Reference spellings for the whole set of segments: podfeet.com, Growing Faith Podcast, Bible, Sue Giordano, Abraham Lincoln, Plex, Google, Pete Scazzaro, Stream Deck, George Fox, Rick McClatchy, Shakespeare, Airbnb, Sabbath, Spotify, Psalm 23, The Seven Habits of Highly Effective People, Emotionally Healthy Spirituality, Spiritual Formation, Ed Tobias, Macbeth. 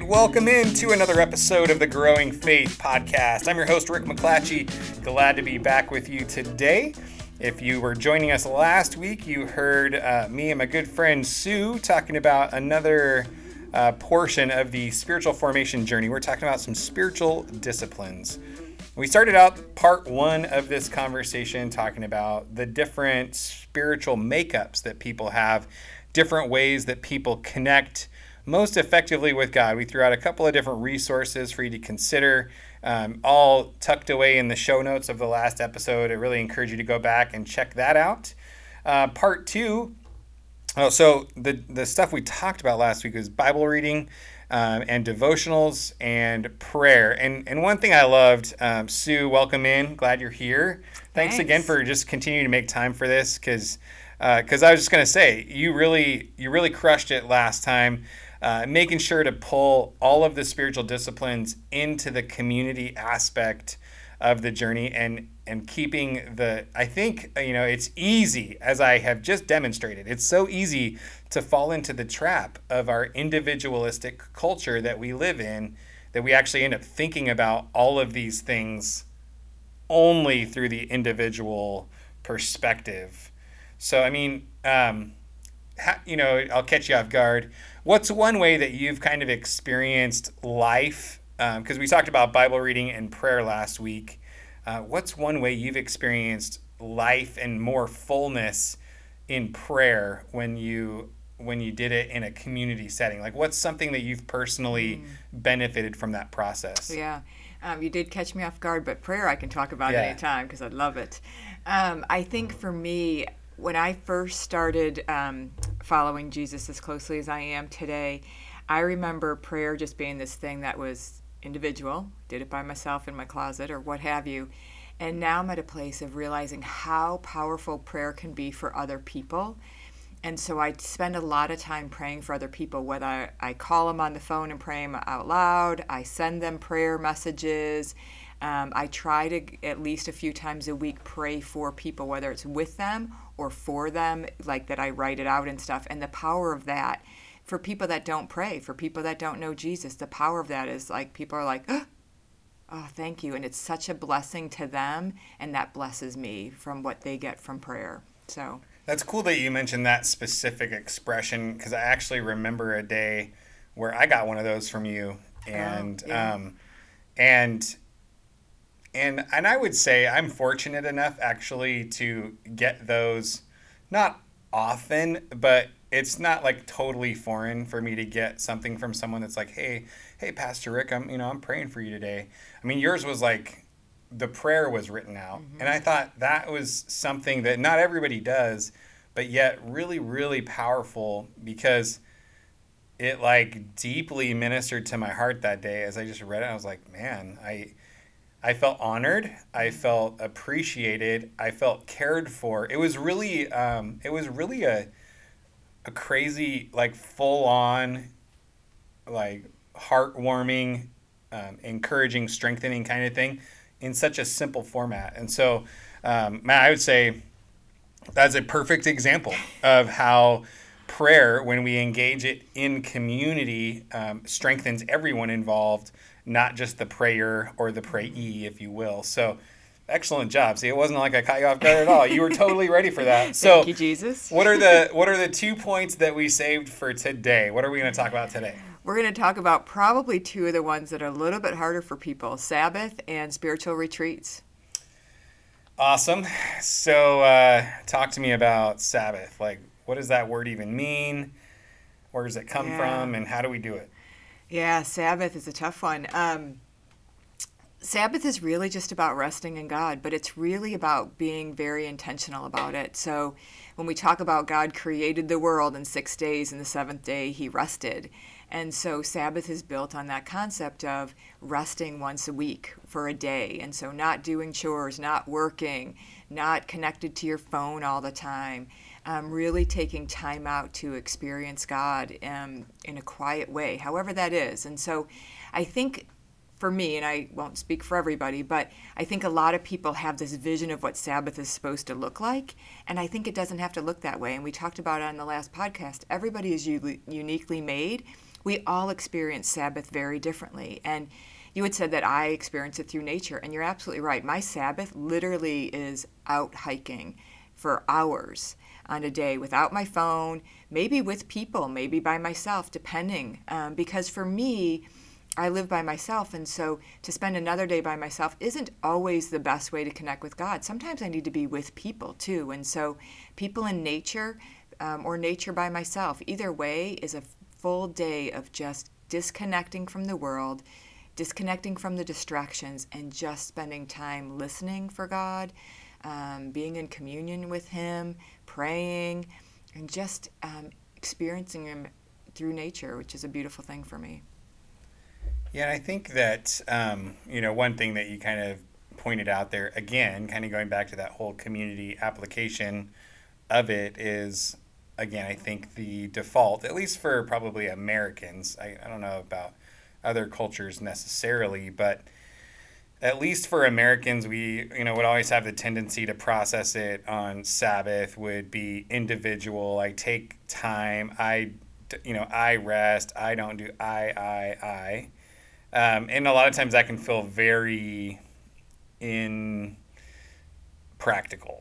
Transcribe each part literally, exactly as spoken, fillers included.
right, welcome in to another episode of the Growing Faith Podcast. I'm your host, Rick McClatchy. Glad to be back with you today. If you were joining us last week, you heard uh, me and my good friend Sue talking about another uh, portion of the spiritual formation journey. We're talking about some spiritual disciplines. We started out part one of this conversation talking about the different spiritual makeups that people have, different ways that people connect most effectively with God. We threw out a couple of different resources for you to consider, um, all tucked away in the show notes of the last episode. I really encourage you to go back and check that out. Uh, part two, oh, so the, the stuff we talked about last week was Bible reading um, and devotionals and prayer. And, and one thing I loved, um, Sue, welcome in. Glad you're here. Thanks, Thanks. again for just continuing to make time for this, because because uh, I was just going to say, you really you really crushed it last time, uh, making sure to pull all of the spiritual disciplines into the community aspect of the journey and and keeping the, I think, you know, it's easy, as I have just demonstrated, it's so easy to fall into the trap of our individualistic culture that we live in, that we actually end up thinking about all of these things only through the individual perspective. So, I mean, um, ha, you know, I'll catch you off guard. What's one way that you've kind of experienced life? Because um, we talked about Bible reading and prayer last week. Uh, what's one way you've experienced life and more fullness in prayer when you when you did it in a community setting? Like, what's something that you've personally mm. benefited from that process? Yeah. Um, you did catch me off guard, but prayer I can talk about yeah. anytime because I love it. Um, I think for me, when I first started um, following Jesus as closely as I am today, I remember prayer just being this thing that was individual, did it by myself in my closet or what have you. And now I'm at a place of realizing how powerful prayer can be for other people. And so I spend a lot of time praying for other people, whether I, I call them on the phone and pray them out loud, I send them prayer messages. Um, I try to at least a few times a week pray for people, whether it's with them or for them, like that I write it out and stuff. And the power of that, for people that don't pray, for people that don't know Jesus, the power of that is like people are like, oh, oh thank you. And it's such a blessing to them, and that blesses me from what they get from prayer. So that's cool that you mentioned that specific expression, because I actually remember a day where I got one of those from you. And, oh, yeah. um, and... And and I would say I'm fortunate enough actually to get those, not often, but it's not like totally foreign for me to get something from someone that's like, hey, hey, Pastor Rick, I'm you know I'm praying for you today. I mean, yours was like the prayer was written out, mm-hmm. and I thought that was something that not everybody does, but yet really really powerful, because it like deeply ministered to my heart that day. As I just read it, I was like, man, I. I felt honored. I felt appreciated. I felt cared for. It was really, um, it was really a, a crazy, like full on, like heartwarming, um, encouraging, strengthening kind of thing, in such a simple format. And so, um, Matt, I would say that's a perfect example of how prayer, when we engage it in community, um, strengthens everyone involved, not just the prayer or the prayee, if you will. So excellent job. See, it wasn't like I caught you off guard at all. You were totally ready for that. So thank you, Jesus. What are the what are the two points that we saved for today? What are we going to talk about today? We're going to talk about probably two of the ones that are a little bit harder for people, Sabbath and spiritual retreats. Awesome. So uh, talk to me about Sabbath. Like, what does that word even mean? Where does it come yeah. from? And how do we do it? Yeah, Sabbath is a tough one. Um, Sabbath is really just about resting in God, but it's really about being very intentional about it. So when we talk about God created the world in six days, and the seventh day he rested. And so Sabbath is built on that concept of resting once a week for a day. And so not doing chores, not working, not connected to your phone all the time. Um, really taking time out to experience God um, in a quiet way, however that is. And so I think for me, and I won't speak for everybody, but I think a lot of people have this vision of what Sabbath is supposed to look like, and I think it doesn't have to look that way. And we talked about it on the last podcast. Everybody is u- uniquely made We all experience Sabbath very differently. And you had said that I experience it through nature, and you're absolutely right. My Sabbath literally is out hiking for hours on a day without my phone, maybe with people, maybe by myself, depending. Um, because for me, I live by myself, and so to spend another day by myself isn't always the best way to connect with God. Sometimes I need to be with people too, and so people in nature um, or nature by myself, either way is a full day of just disconnecting from the world, disconnecting from the distractions, and just spending time listening for God, um, being in communion with Him, praying, and just um, experiencing Him through nature, which is a beautiful thing for me. Yeah, and I think that, um, you know, one thing that you kind of pointed out there, again, kind of going back to that whole community application of it is, again, I think the default, at least for probably Americans, I, I don't know about other cultures necessarily, but at least for Americans, we, you know, would always have the tendency to process it on Sabbath, would be individual. I take time, I, you know, I rest, I don't do I, I, I. Um, and a lot of times that can feel very impractical.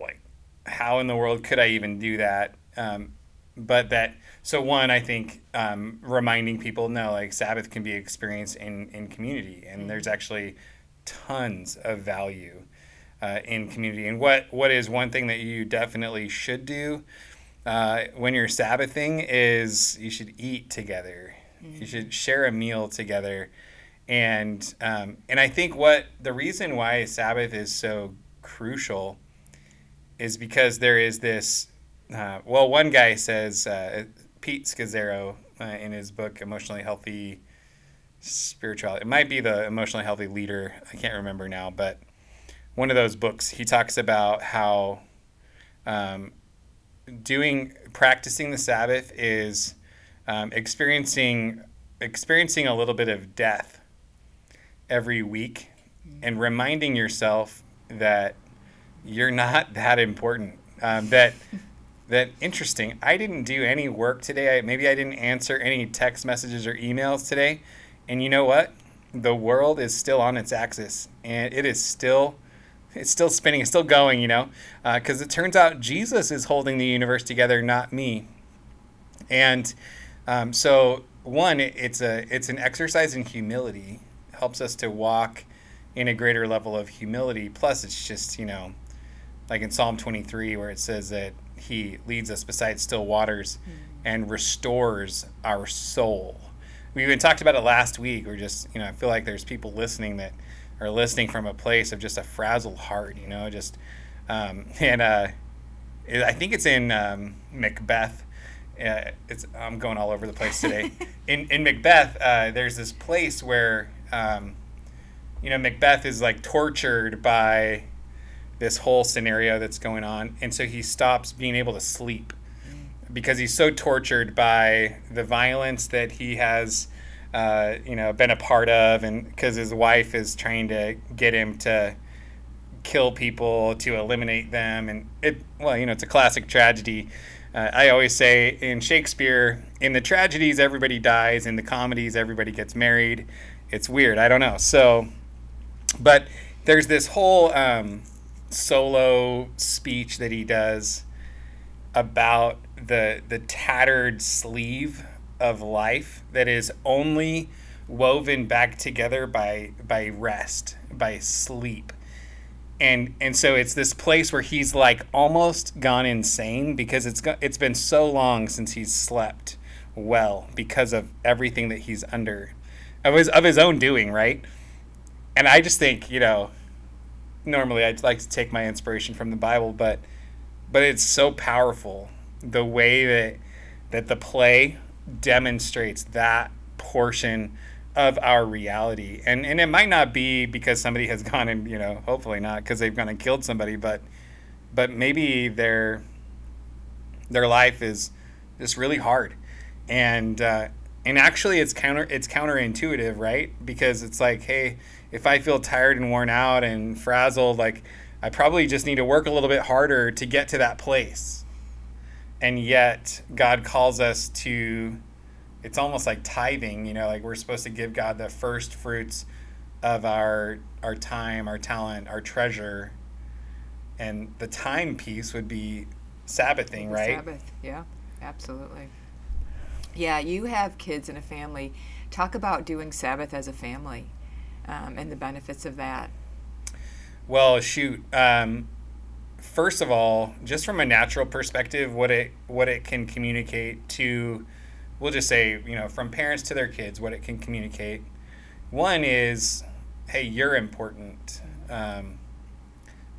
Like, how in the world could I even do that? Um, but that, so one, I think um, reminding people, no, like Sabbath can be experienced in, in community. And there's actually tons of value uh, in community. And what, what is one thing that you definitely should do uh, when you're Sabbathing is you should eat together. Mm-hmm. You should share a meal together. And um, and I think what the reason why Sabbath is so crucial is because there is this, uh, well, one guy says, uh, Pete Scazzaro uh, in his book, Emotionally Healthy Spirituality, it might be the Emotionally Healthy Leader, I can't remember now, but one of those books, he talks about how um, doing, practicing the Sabbath is um, experiencing, experiencing a little bit of death every week and reminding yourself that you're not that important, um, that that interesting. I didn't do any work today. I, maybe I didn't answer any text messages or emails today. And you know what? The world is still on its axis and it is still it's still spinning. It's still going, you know, because uh, it turns out Jesus is holding the universe together, not me. And um, so one, it's a it's an exercise in humility. Helps us to walk in a greater level of humility. Plus, it's just, you know, like in Psalm twenty-three where it says that he leads us beside still waters mm. and restores our soul. We even talked about it last week. We're just, you know, I feel like there's people listening that are listening from a place of just a frazzled heart, you know, just, um, and uh, I think it's in um, Macbeth. Uh, it's, I'm going all over the place today. in, in Macbeth, uh, there's this place where Um, you know, Macbeth is like tortured by this whole scenario that's going on. And so he stops being able to sleep because he's so tortured by the violence that he has, uh, you know, been a part of. And because his wife is trying to get him to kill people, to eliminate them. And it, well, you know, it's a classic tragedy. Uh, I always say in Shakespeare, in the tragedies, everybody dies. In the comedies, everybody gets married. It's weird. I don't know. So, but there's this whole um, solo speech that he does about the the tattered sleeve of life that is only woven back together by by rest, by sleep. And and so it's this place where he's like almost gone insane because it's go- it's been so long since he's slept well because of everything that he's under. Of his, of his own doing, right? And I just think, you know, normally I'd like to take my inspiration from the Bible, but but it's so powerful the way that that the play demonstrates that portion of our reality. And and it might not be because somebody has gone and, you know, hopefully not because they've gone and killed somebody, but but maybe their their life is just really hard. And uh And actually, it's counter it's counterintuitive, right? Because it's like, hey, if I feel tired and worn out and frazzled, like I probably just need to work a little bit harder to get to that place. And yet, God calls us to it's almost like tithing, you know, like we're supposed to give God the first fruits of our our time, our talent, our treasure. And the time piece would be Sabbathing, right? Sabbath, yeah, absolutely. Yeah, you have kids in a family. Talk about doing Sabbath as a family um, and the benefits of that. Well, shoot. Um, first of all, just from a natural perspective, what it what it can communicate to, we'll just say, you know, from parents to their kids, what it can communicate. One is, hey, you're important. Um,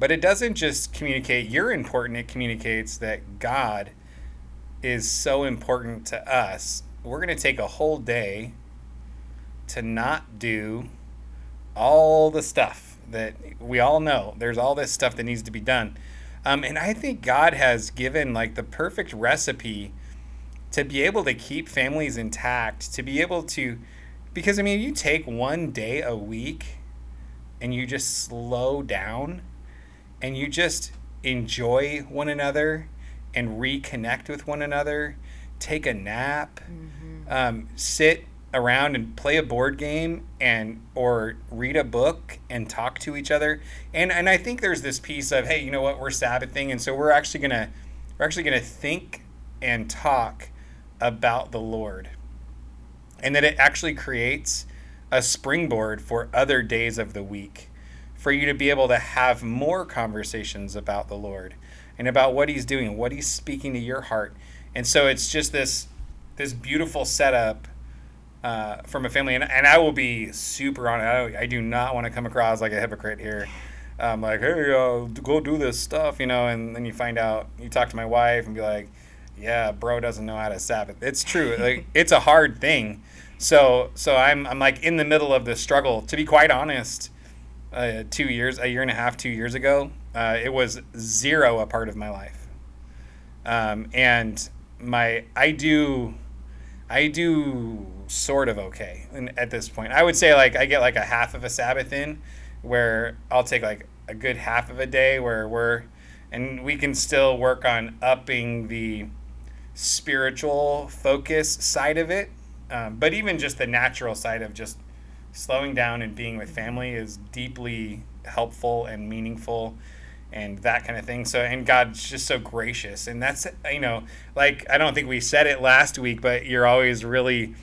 but it doesn't just communicate you're important. It communicates that God is so important to us. We're going to take a whole day to not do all the stuff that we all know. There's all this stuff that needs to be done. Um, and I think God has given like the perfect recipe to be able to keep families intact, to be able to, because I mean, you take one day a week and you just slow down and you just enjoy one another and reconnect with one another, take a nap, mm-hmm. um, sit around and play a board game and or read a book and talk to each other. And and I think there's this piece of, hey, you know what, we're Sabbathing, and so we're actually gonna we're actually gonna think and talk about the Lord. And that it actually creates a springboard for other days of the week for you to be able to have more conversations about the Lord and about what he's doing, what he's speaking to your heart. And so it's just this this beautiful setup uh, from a family. And, and I will be super honest. I, I do not want to come across like a hypocrite here. I'm like, hey, uh, go do this stuff, you know, and then you find out, you talk to my wife and be like, yeah, bro doesn't know how to Sabbath. It's true. Like, it's a hard thing. So so I'm I'm like in the middle of the struggle. To be quite honest, uh, two years, a year and a half, two years ago, uh, it was zero a part of my life. Um, and my I do I do sort of okay at this point. I would say like I get like a half of a Sabbath in where I'll take like a good half of a day where we're, and we can still work on upping the spiritual focus side of it, um, but even just the natural side of just slowing down and being with family is deeply helpful and meaningful and that kind of thing. So, and God's just so gracious, and that's, you know, like I don't think we said it last week, but you're always really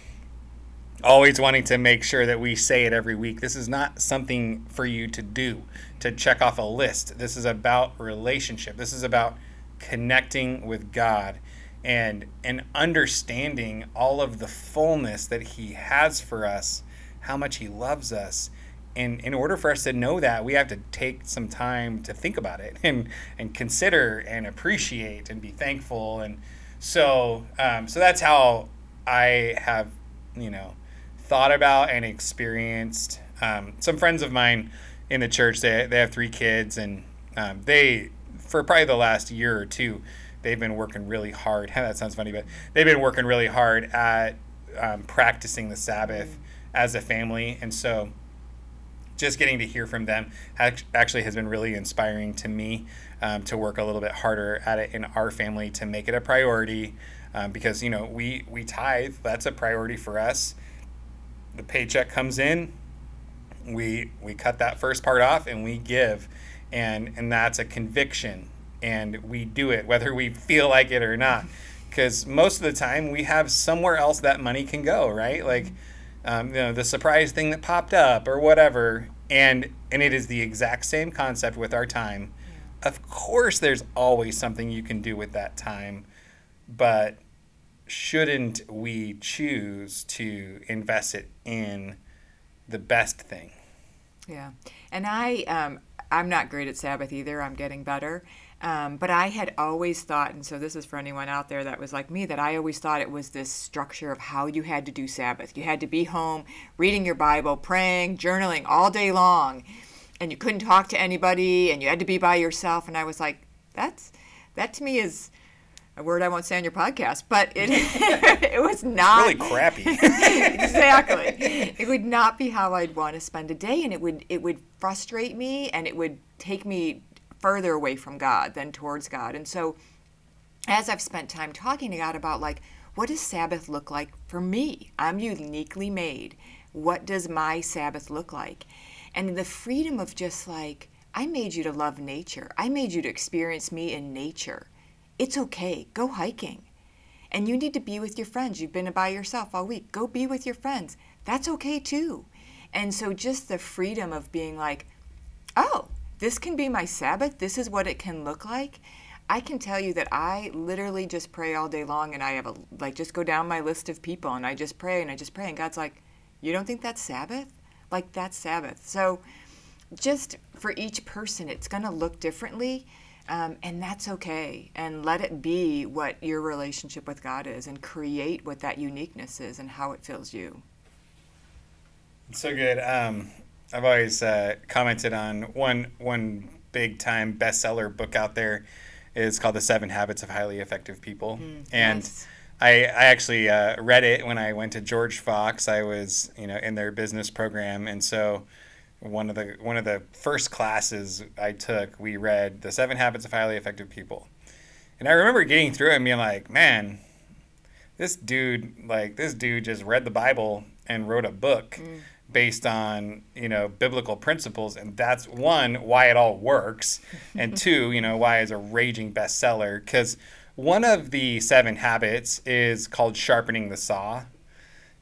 always wanting to make sure that we say it every week. This is not something for you to do to check off a list. This is about relationship. This is about connecting with God and and understanding all of the fullness that he has for us, how much he loves us. And in order for us to know that, we have to take some time to think about it and and consider and appreciate and be thankful. And so um, so that's how I have, you know, thought about and experienced. Um, some friends of mine in the church, they they have three kids, and um, they, for probably the last year or two, they've been working really hard. That sounds funny, but they've been working really hard at um, practicing the Sabbath mm-hmm. as a family. And so just getting to hear from them actually has been really inspiring to me um, to work a little bit harder at it in our family to make it a priority um, because, you know, we, we tithe. That's a priority for us. The paycheck comes in. We we cut that first part off and we give. And, and that's a conviction. And we do it whether we feel like it or not, because most of the time we have somewhere else that money can go, right? Like, um, you know, the surprise thing that popped up or whatever. And and it is the exact same concept with our time. Yeah. Of course, there's always something you can do with that time, but shouldn't we choose to invest it in the best thing? Yeah, and I um, I'm not great at Sabbath either. I'm getting better. Um, but I had always thought, and so this is for anyone out there that was like me, that I always thought it was this structure of how you had to do Sabbath. You had to be home, reading your Bible, praying, journaling all day long, and you couldn't talk to anybody, and you had to be by yourself. And I was like, that's, that to me is a word I won't say on your podcast, but it it was not. Really crappy. Exactly. It would not be how I'd want to spend a day, and it would it would frustrate me, and it would take me further away from God than towards God. And so as I've spent time talking to God about like, what does Sabbath look like for me? I'm uniquely made. What does my Sabbath look like? And the freedom of just like, I made you to love nature. I made you to experience me in nature. It's okay. Go hiking. And you need to be with your friends. You've been by yourself all week. Go be with your friends. That's okay too. And so just the freedom of being like, oh, this can be my Sabbath. This is what it can look like. I can tell you that I literally just pray all day long, and I have a, like, just go down my list of people, and I just pray and I just pray. And God's like, you don't think that's Sabbath? Like, that's Sabbath. So just for each person, it's going to look differently. Um, and that's okay. And let it be what your relationship with God is, and create what that uniqueness is and how it fills you. So good. Um, I've always uh, commented on one one big time bestseller book out there. It's called The Seven Habits of Highly Effective People. Mm, and nice. I, I actually uh, read it when I went to George Fox. I was, you know, in their business program, and so one of the one of the first classes I took, we read The Seven Habits of Highly Effective People. And I remember getting through it and being like, man, this dude, like this dude just read the Bible and wrote a book mm. based on, you know, biblical principles. And that's, one, why it all works. And two, you know, why it's a raging bestseller. Because one of the seven habits is called sharpening the saw.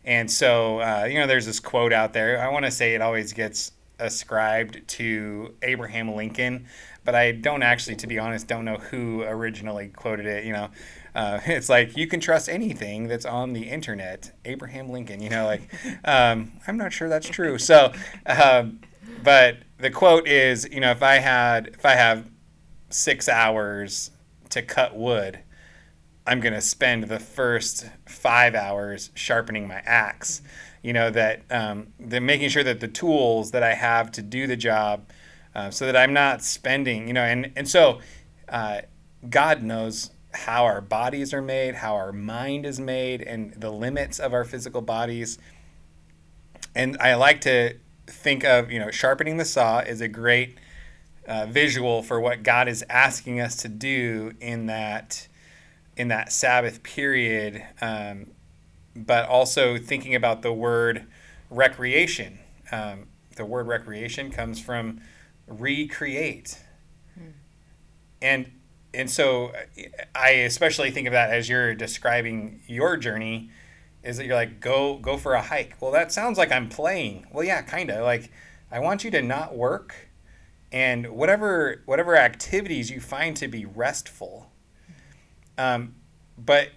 And so, uh, you know, there's this quote out there. I want to say it always gets ascribed to Abraham Lincoln, but I don't actually, to be honest, don't know who originally quoted it. You know, uh, it's like, you can trust anything that's on the internet. Abraham Lincoln, you know, like, um, I'm not sure that's true. So, um, but the quote is, you know, if I had, if I have six hours to cut wood, I'm going to spend the first five hours sharpening my axe. You know, that um, the making sure that the tools that I have to do the job, uh, so that I'm not spending, you know, and, and so uh, God knows how our bodies are made, how our mind is made, and the limits of our physical bodies. And I like to think of, you know, sharpening the saw is a great uh, visual for what God is asking us to do in that, in that Sabbath period, um, but also thinking about the word recreation. Um, the word recreation comes from recreate. Hmm. And and so I especially think of that as you're describing your journey, is that you're like, go go for a hike. Well, that sounds like I'm playing. Well, yeah, kind of. Like, I want you to not work, and whatever whatever activities you find to be restful. Um, but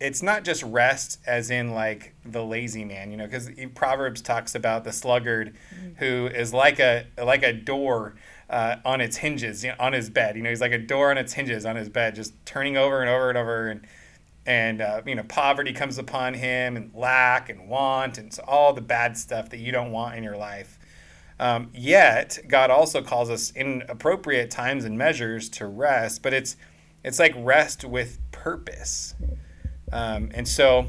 it's not just rest as in like the lazy man, you know, because Proverbs talks about the sluggard mm-hmm. who is like a like a door uh, on its hinges, you know, on his bed. You know, he's like a door on its hinges on his bed, just turning over and over and over. And, and uh, you know, poverty comes upon him, and lack and want, and so all the bad stuff that you don't want in your life. Um, yet God also calls us in appropriate times and measures to rest, but it's It's like rest with purpose. Um, and so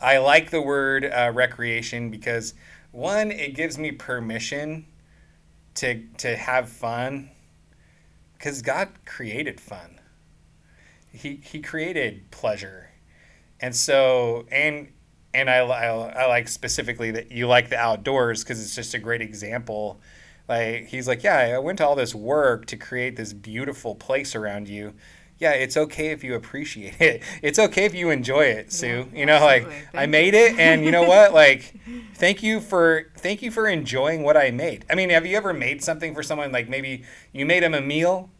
I like the word uh, recreation because, one, it gives me permission to to have fun, because God created fun. He he created pleasure. And so, and and I, I, I like specifically that you like the outdoors, because it's just a great example. Like, he's like, yeah, I went to all this work to create this beautiful place around you. Yeah, it's okay if you appreciate it. It's okay if you enjoy it, Sue. Yeah, you know, absolutely. Like, I made it, and you know what? Like, thank you for thank you for enjoying what I made. I mean, have you ever made something for someone? Like, maybe you made them a meal,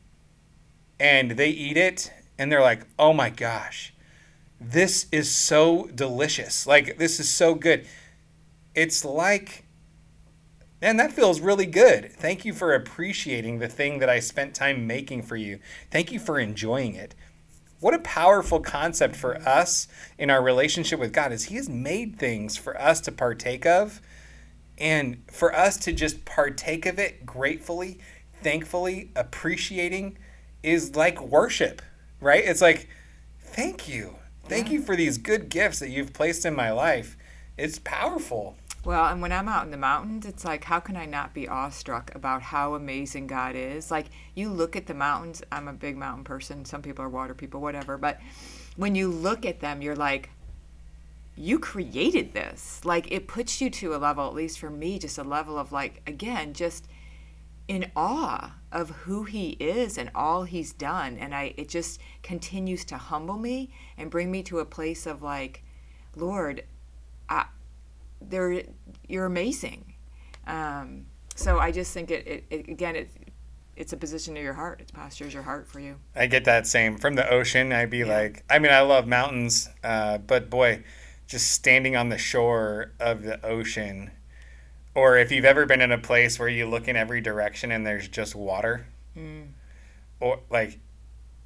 and they eat it, and they're like, oh my gosh, this is so delicious. Like, this is so good. It's like, man, that feels really good. Thank you for appreciating the thing that I spent time making for you. Thank you for enjoying it. What a powerful concept for us in our relationship with God is He has made things for us to partake of, and for us to just partake of it gratefully, thankfully, appreciating is like worship, right? It's like, thank you. Thank you for these good gifts that you've placed in my life. It's powerful. Well, and when I'm out in the mountains, it's like, how can I not be awestruck about how amazing God is? Like, you look at the mountains. I'm a big mountain person. Some people are water people, whatever. But when you look at them, you're like, you created this. Like, it puts you to a level, at least for me, just a level of like, again, just in awe of who he is and all he's done. And I, it just continues to humble me and bring me to a place of like, Lord, I, there, you're amazing. Um, so I just think it, it, it again, it, it's a position of your heart. It postures your heart for you. I get that same from the ocean. I'd be yeah. like, I mean, I love mountains, uh, but boy, just standing on the shore of the ocean, or if you've ever been in a place where you look in every direction and there's just water, mm. or like,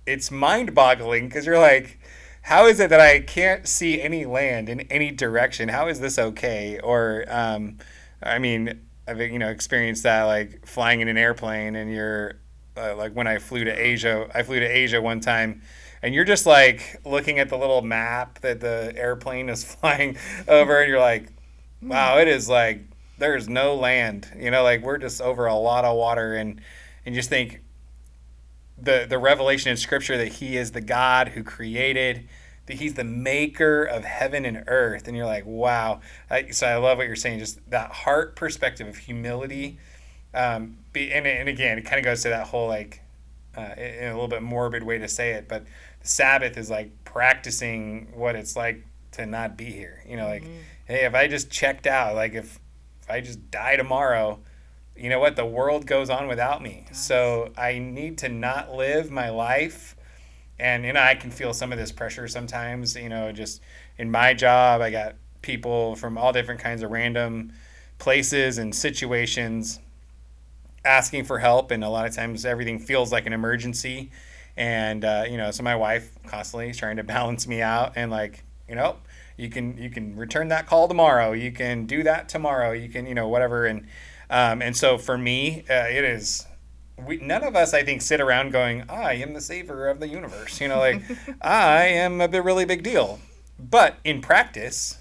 it's mind-boggling because you're like, how is it that I can't see any land in any direction? How is this okay? Or, um, I mean, I've, you know, experienced that, like flying in an airplane and you're uh, like, when I flew to Asia, I flew to Asia one time and you're just like looking at the little map that the airplane is flying over and you're like, wow, it is like, there's no land, you know, like we're just over a lot of water and, and just think the, the revelation in scripture that he is the God who created, that he's the maker of heaven and earth. And you're like, wow. I, so I love what you're saying, just that heart perspective of humility. Um, be, and, and again, it kind of goes to that whole, like, uh, in a little bit morbid way to say it, but the Sabbath is like practicing what it's like to not be here. You know, like, mm-hmm. hey, if I just checked out, like if, if I just die tomorrow, you know what? The world goes on without me. Yes. So I need to not live my life. And, you know, I can feel some of this pressure sometimes, you know, just in my job, I got people from all different kinds of random places and situations asking for help. And a lot of times everything feels like an emergency. And, uh, you know, so my wife constantly is trying to balance me out and like, you know, you can, you can return that call tomorrow. You can do that tomorrow. You can, you know, whatever. And, um, and so for me, uh, it is, We, none of us, I think, sit around going, I am the savior of the universe. You know, like, I am a bit, really big deal. But in practice,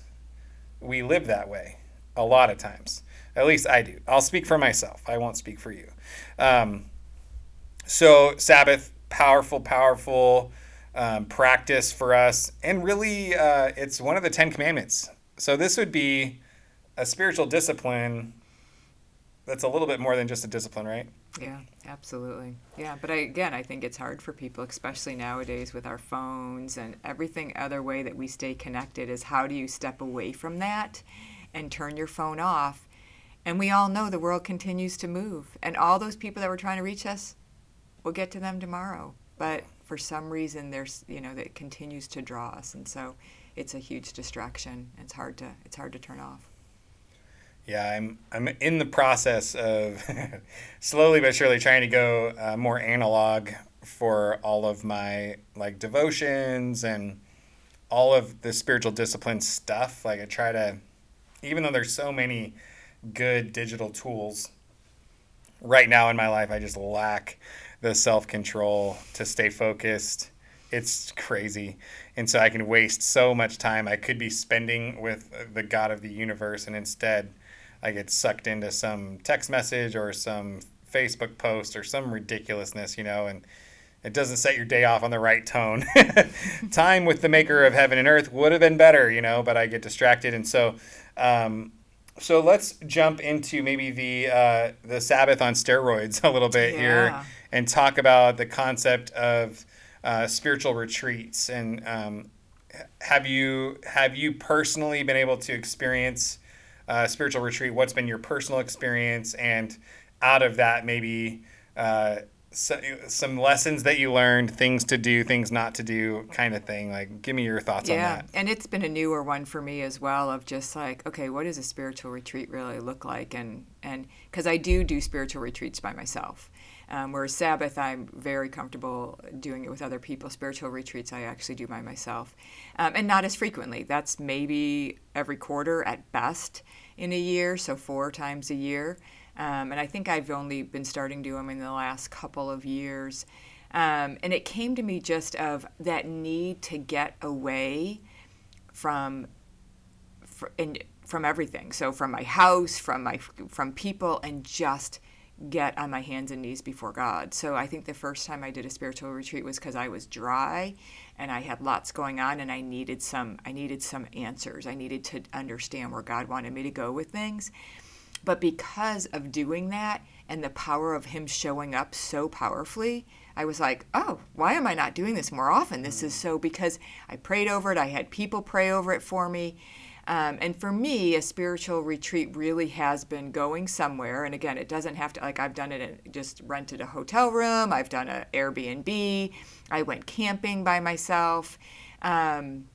we live that way a lot of times. At least I do. I'll speak for myself. I won't speak for you. Um, so Sabbath, powerful, powerful um, practice for us. And really, uh, it's one of the Ten Commandments. So this would be a spiritual discipline that's a little bit more than just a discipline, right? Yeah, absolutely. Yeah, but I, again, I think it's hard for people, especially nowadays with our phones and everything other way that we stay connected, is how do you step away from that and turn your phone off? And we all know the world continues to move. And all those people that were trying to reach us, we'll get to them tomorrow. But for some reason, there's, you know, that continues to draw us. And so it's a huge distraction. It's hard to, it's hard to turn off. Yeah, I'm I'm in the process of slowly but surely trying to go uh, more analog for all of my like devotions and all of the spiritual discipline stuff. Like I try to, even though there's so many good digital tools right now in my life, I just lack the self-control to stay focused. It's crazy. And so I can waste so much time I could be spending with the God of the universe, and instead I get sucked into some text message or some Facebook post or some ridiculousness, you know, and it doesn't set your day off on the right tone. Time with the maker of heaven and earth would have been better, you know, but I get distracted. And so, um, so let's jump into maybe the, uh, the Sabbath on steroids a little bit yeah. here and talk about the concept of uh, spiritual retreats. And, um, have you, have you personally been able to experience Uh, spiritual retreat? What's been your personal experience? And out of that, maybe uh, so, some lessons that you learned, things to do, things not to do, kind of thing. Like, give me your thoughts yeah. on that. Yeah, and it's been a newer one for me as well, of just like, okay, what does a spiritual retreat really look like? And and because I do do spiritual retreats by myself. Um, whereas Sabbath, I'm very comfortable doing it with other people. Spiritual retreats, I actually do by myself. Um, and not as frequently. That's maybe every quarter at best in a year, so four times a year. Um, and I think I've only been starting to do them in the last couple of years. Um, and it came to me just of that need to get away from, from, and, from everything. So from my house, from my from people, and just get on my hands and knees before God. So I think the first time I did a spiritual retreat was because I was dry and I had lots going on, and I needed some I needed some answers. I needed to understand where God wanted me to go with things. But because of doing that and the power of him showing up so powerfully, I was like, oh, why am I not doing this more often? This is so, because I prayed over it. I had people pray over it for me. Um, and for me, a spiritual retreat really has been going somewhere. And again, it doesn't have to, like, I've done it in, just rented a hotel room. I've done an Airbnb. I went camping by myself. Um,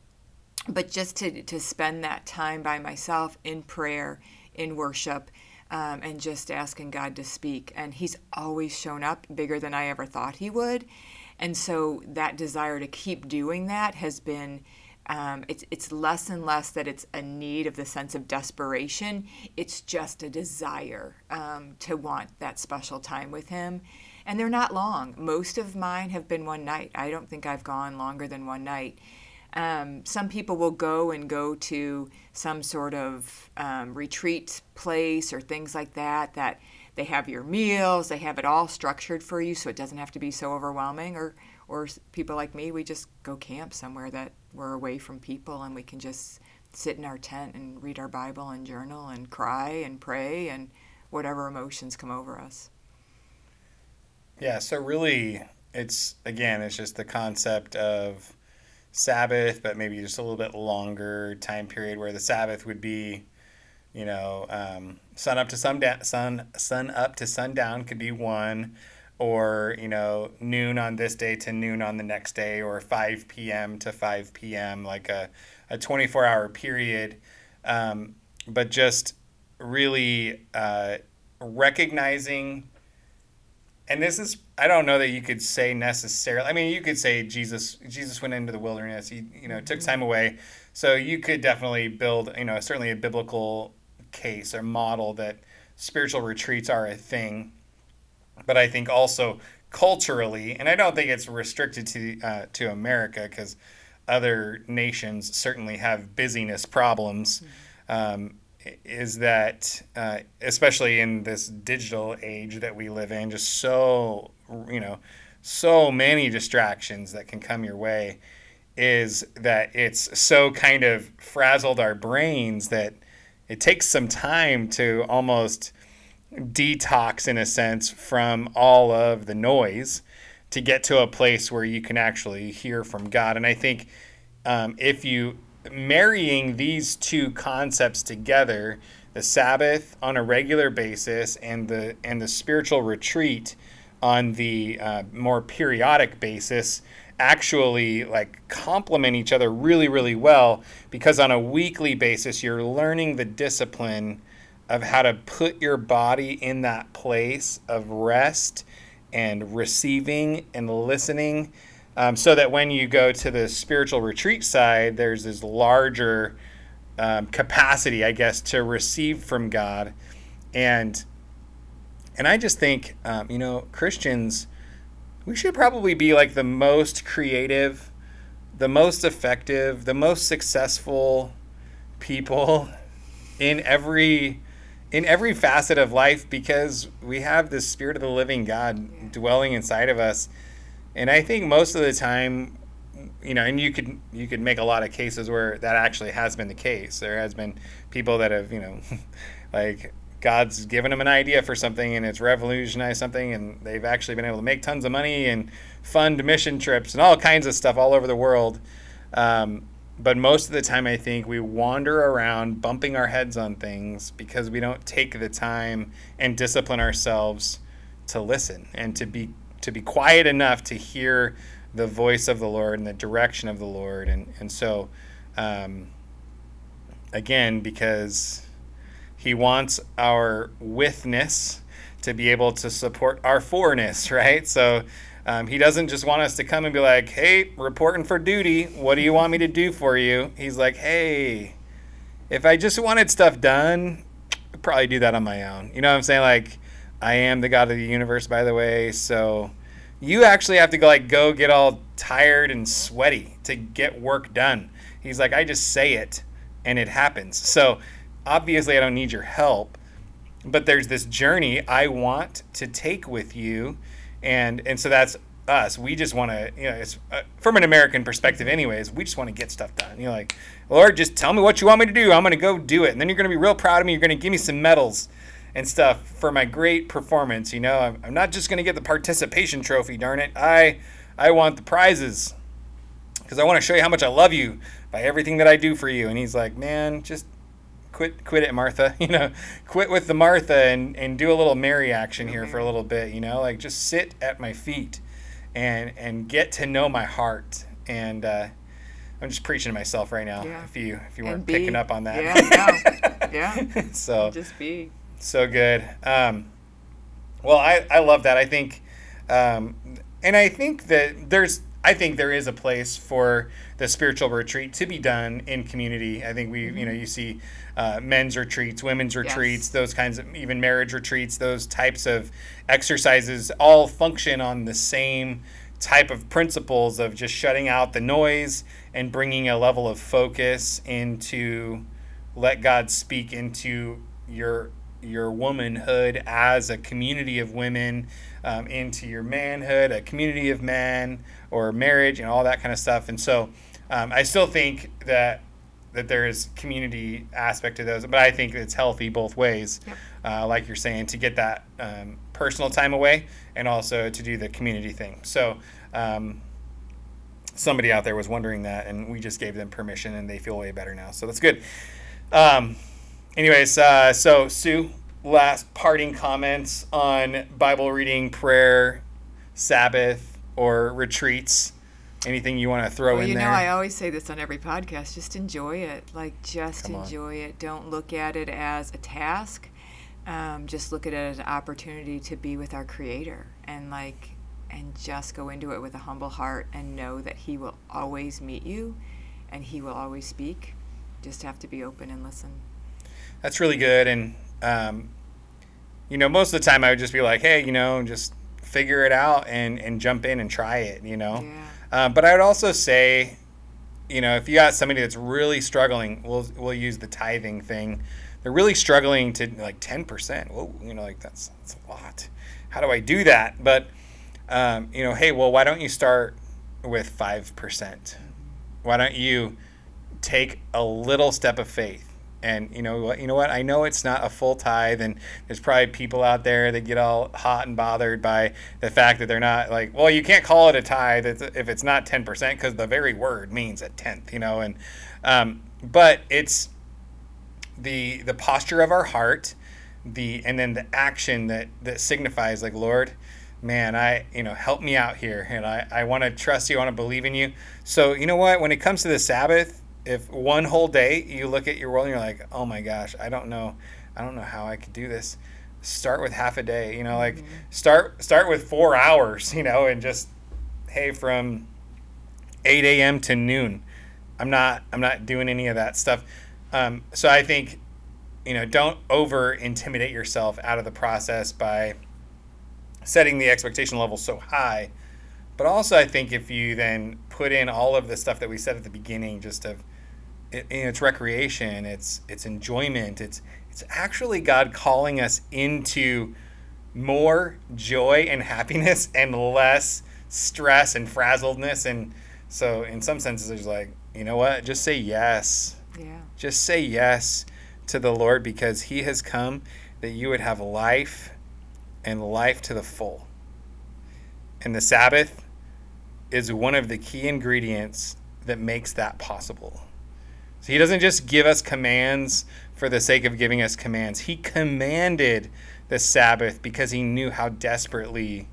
but just to, to spend that time by myself in prayer, in worship, um, and just asking God to speak. And he's always shown up bigger than I ever thought he would. And so that desire to keep doing that has been Um, it's it's less and less that it's a need of the sense of desperation. It's just a desire um, to want that special time with him. And they're not long. Most of mine have been one night. I don't think I've gone longer than one night. Um, some people will go and go to some sort of um, retreat place or things like that, that they have your meals, they have it all structured for you, so it doesn't have to be so overwhelming. Or Or people like me, we just go camp somewhere that we're away from people and we can just sit in our tent and read our Bible and journal and cry and pray and whatever emotions come over us. Yeah, so really it's, again, it's just the concept of Sabbath, but maybe just a little bit longer time period where the Sabbath would be, you know, um, sun up to sundown, sun, sun up to sundown could be one. Or, you know, noon on this day to noon on the next day, or five p.m. to five p.m., like a, a twenty-four hour period. Um, but just really uh, recognizing, and this is, I don't know that you could say necessarily, I mean, you could say Jesus Jesus went into the wilderness, he, you know, took time away. So you could definitely build, you know, certainly a biblical case or model that spiritual retreats are a thing. But I think also culturally, and I don't think it's restricted to uh, to America, because other nations certainly have busyness problems, mm-hmm. um, is that uh, especially in this digital age that we live in, just so, you know, so many distractions that can come your way, is that it's so kind of frazzled our brains that it takes some time to almost detox, in a sense, from all of the noise to get to a place where you can actually hear from God. And I think um, if you marrying these two concepts together, the Sabbath on a regular basis and the and the spiritual retreat on the uh, more periodic basis, actually like complement each other really, really well, because on a weekly basis you're learning the discipline of how to put your body in that place of rest and receiving and listening, um, so that when you go to the spiritual retreat side, there's this larger um, capacity, I guess, to receive from God. And and I just think, um, you know, Christians, we should probably be like the most creative, the most effective, the most successful people in every in every facet of life, because we have this Spirit of the living God dwelling inside of us. And I think most of the time, you know, and you could you could make a lot of cases where that actually has been the case. There has been people that have, you know, like God's given them an idea for something and it's revolutionized something, and they've actually been able to make tons of money and fund mission trips and all kinds of stuff all over the world. Um, But most of the time, I think we wander around bumping our heads on things because we don't take the time and discipline ourselves to listen and to be to be quiet enough to hear the voice of the Lord and the direction of the Lord. And, and so, um, again, because he wants our withness to be able to support our forness, right? So Um, he doesn't just want us to come and be like, hey, reporting for duty. What do you want me to do for you? He's like, hey, if I just wanted stuff done, I'd probably do that on my own. You know what I'm saying? Like, I am the God of the universe, by the way. So you actually have to go, like, go get all tired and sweaty to get work done. He's like, I just say it and it happens. So obviously I don't need your help. but there's this journey I want to take with you. And and so that's us. We just want to, you know, it's uh, from an American perspective anyways, we just want to get stuff done. You're like, Lord, just tell me what you want me to do. I'm going to go do it. And then you're going to be real proud of me. You're going to give me some medals and stuff for my great performance. You know, I'm, I'm not just going to get the participation trophy, darn it. I, I want the prizes because I want to show you how much I love you by everything that I do for you. And he's like, man, just quit, quit it, Martha, you know, quit with the Martha and, and do a little Mary action here for a little bit, you know, like just sit at my feet and, and get to know my heart. And, uh, I'm just preaching to myself right now. Yeah. If you, if you weren't be, picking up on that. Yeah, no. yeah. So just be. So good. Um, well, I, I love that. I think, um, and I think that there's, I think there is a place for the spiritual retreat to be done in community. I think we, mm-hmm. you know, you see uh, men's retreats, women's retreats, yes. those kinds of, even marriage retreats, those types of exercises all function on the same type of principles of just shutting out the noise and bringing a level of focus into, let God speak into your your womanhood as a community of women, um, into your manhood, a community of men, or marriage and all that kind of stuff. And so um, I still think that that there is community aspect to those, but I think it's healthy both ways, yep. uh, like you're saying, to get that um, personal time away and also to do the community thing. So um, somebody out there was wondering that, and we just gave them permission, and they feel way better now. So that's good. Um, Anyways, uh, so Sue, last parting comments on Bible reading, prayer, Sabbath, or retreats. Anything you want to throw well, in there? You know, I always say this on every podcast. Just enjoy it. Like, just enjoy it. Don't look at it as a task. Um, just look at it as an opportunity to be with our Creator. And, like, and just go into it with a humble heart and know that He will always meet you and He will always speak. Just have to be open and listen. That's really good, and, um, you know, most of the time I would just be like, hey, you know, just figure it out and, and jump in and try it, you know. Yeah. Uh, but I would also say, you know, if you got somebody that's really struggling, we'll we'll use the tithing thing. They're really struggling to, like, ten percent. Whoa, you know, like, that's, that's a lot. How do I do that? But, um, you know, hey, well, why don't you start with five percent? Why don't you take a little step of faith? And, you know, you know what, I know it's not a full tithe, and there's probably people out there that get all hot and bothered by the fact that they're not like, well, you can't call it a tithe if it's not ten percent, because the very word means a tenth, you know. And um, but it's the the posture of our heart, the and then the action that, that signifies like, Lord, man, I, you know, help me out here. And I, I want to trust you. I want to believe in you. So, you know what, when it comes to the Sabbath, if one whole day you look at your world and you're like, oh my gosh, I don't know. I don't know how I could do this. Start with half a day, you know, like mm-hmm. start, start with four hours, you know, and just, hey, from eight a.m. to noon, I'm not, I'm not doing any of that stuff. Um, so I think, you know, don't over intimidate yourself out of the process by setting the expectation level so high. But also I think if you then put in all of the stuff that we said at the beginning, just of, it, you know, it's recreation, it's it's enjoyment, it's it's actually God calling us into more joy and happiness and less stress and frazzledness. And so in some senses, there's like, you know what, just say yes. Yeah. Just say yes to the Lord, because He has come that you would have life and life to the full. And the Sabbath is one of the key ingredients that makes that possible. So He doesn't just give us commands for the sake of giving us commands. He commanded the Sabbath because He knew how desperately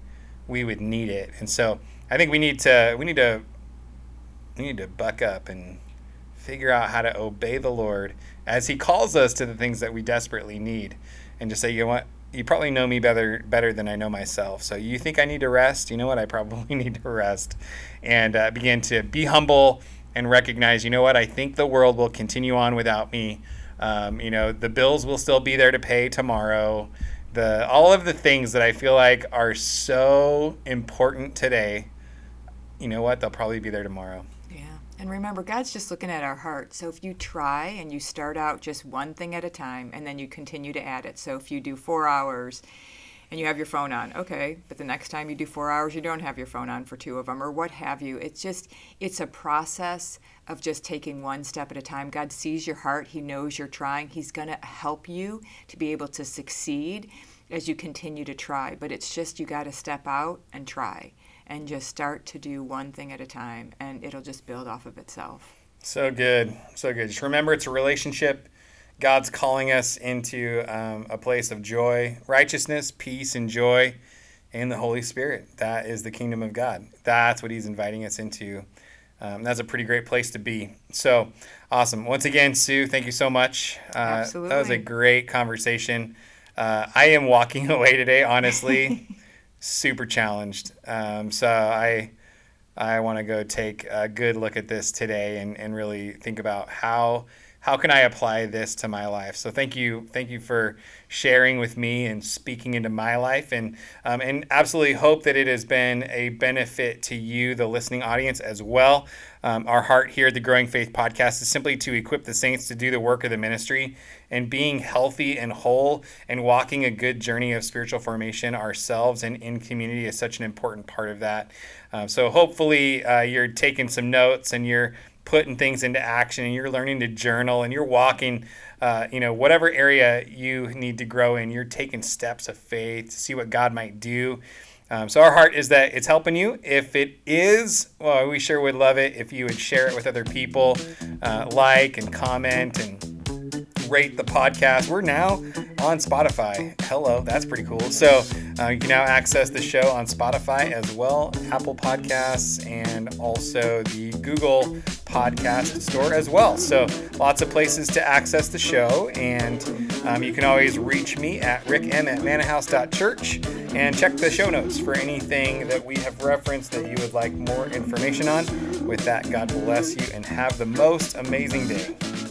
we would need it. And so I think we need to we need to we need to buck up and figure out how to obey the Lord as He calls us to the things that we desperately need, and just say, you know what? You probably know me better better than I know myself. So you think I need to rest? You know what? I probably need to rest. And uh, begin to be humble and recognize, you know what? I think the world will continue on without me. Um, you know, the bills will still be there to pay tomorrow. The all of the things that I feel like are so important today, you know what? They'll probably be there tomorrow. Yeah. And remember, God's just looking at our heart. So if you try and you start out just one thing at a time and then you continue to add it. So if you do four hours and you have your phone on, okay, but the next time you do four hours, you don't have your phone on for two of them or what have you. It's just, it's a process of just taking one step at a time. God sees your heart. He knows you're trying. He's going to help you to be able to succeed as you continue to try. But it's just you got to step out and try. And just start to do one thing at a time, and it'll just build off of itself. So good. So good. Just remember, it's a relationship. God's calling us into um, a place of joy, righteousness, peace, and joy in the Holy Spirit. That is the kingdom of God. That's what he's inviting us into. Um, that's a pretty great place to be. So awesome. Once again, Sue, thank you so much. Uh, Absolutely. That was a great conversation. Uh, I am walking away today, honestly. Super challenged. Um, so I I want to go take a good look at this today and, and really think about how how can I apply this to my life. So thank you thank you for sharing with me and speaking into my life, and um, and absolutely hope that it has been a benefit to you, the listening audience, as well. Um, our heart here at the Growing Faith Podcast is simply to equip the saints to do the work of the ministry, and being healthy and whole and walking a good journey of spiritual formation ourselves and in community is such an important part of that. Um, so hopefully uh, you're taking some notes and you're putting things into action and you're learning to journal and you're walking, uh, you know, whatever area you need to grow in, you're taking steps of faith to see what God might do. Um, so our heart is that it's helping you. If it is, well, we sure would love it if you would share it with other people, uh, like and comment and rate the podcast. We're now on Spotify. Hello, that's pretty cool. So uh, you can now access the show on Spotify as well, Apple Podcasts, and also the Google Podcast Store as well. So lots of places to access the show, and um, you can always reach me at rick m at manor house dot church. And check the show notes for anything that we have referenced that you would like more information on. With that, God bless you and have the most amazing day.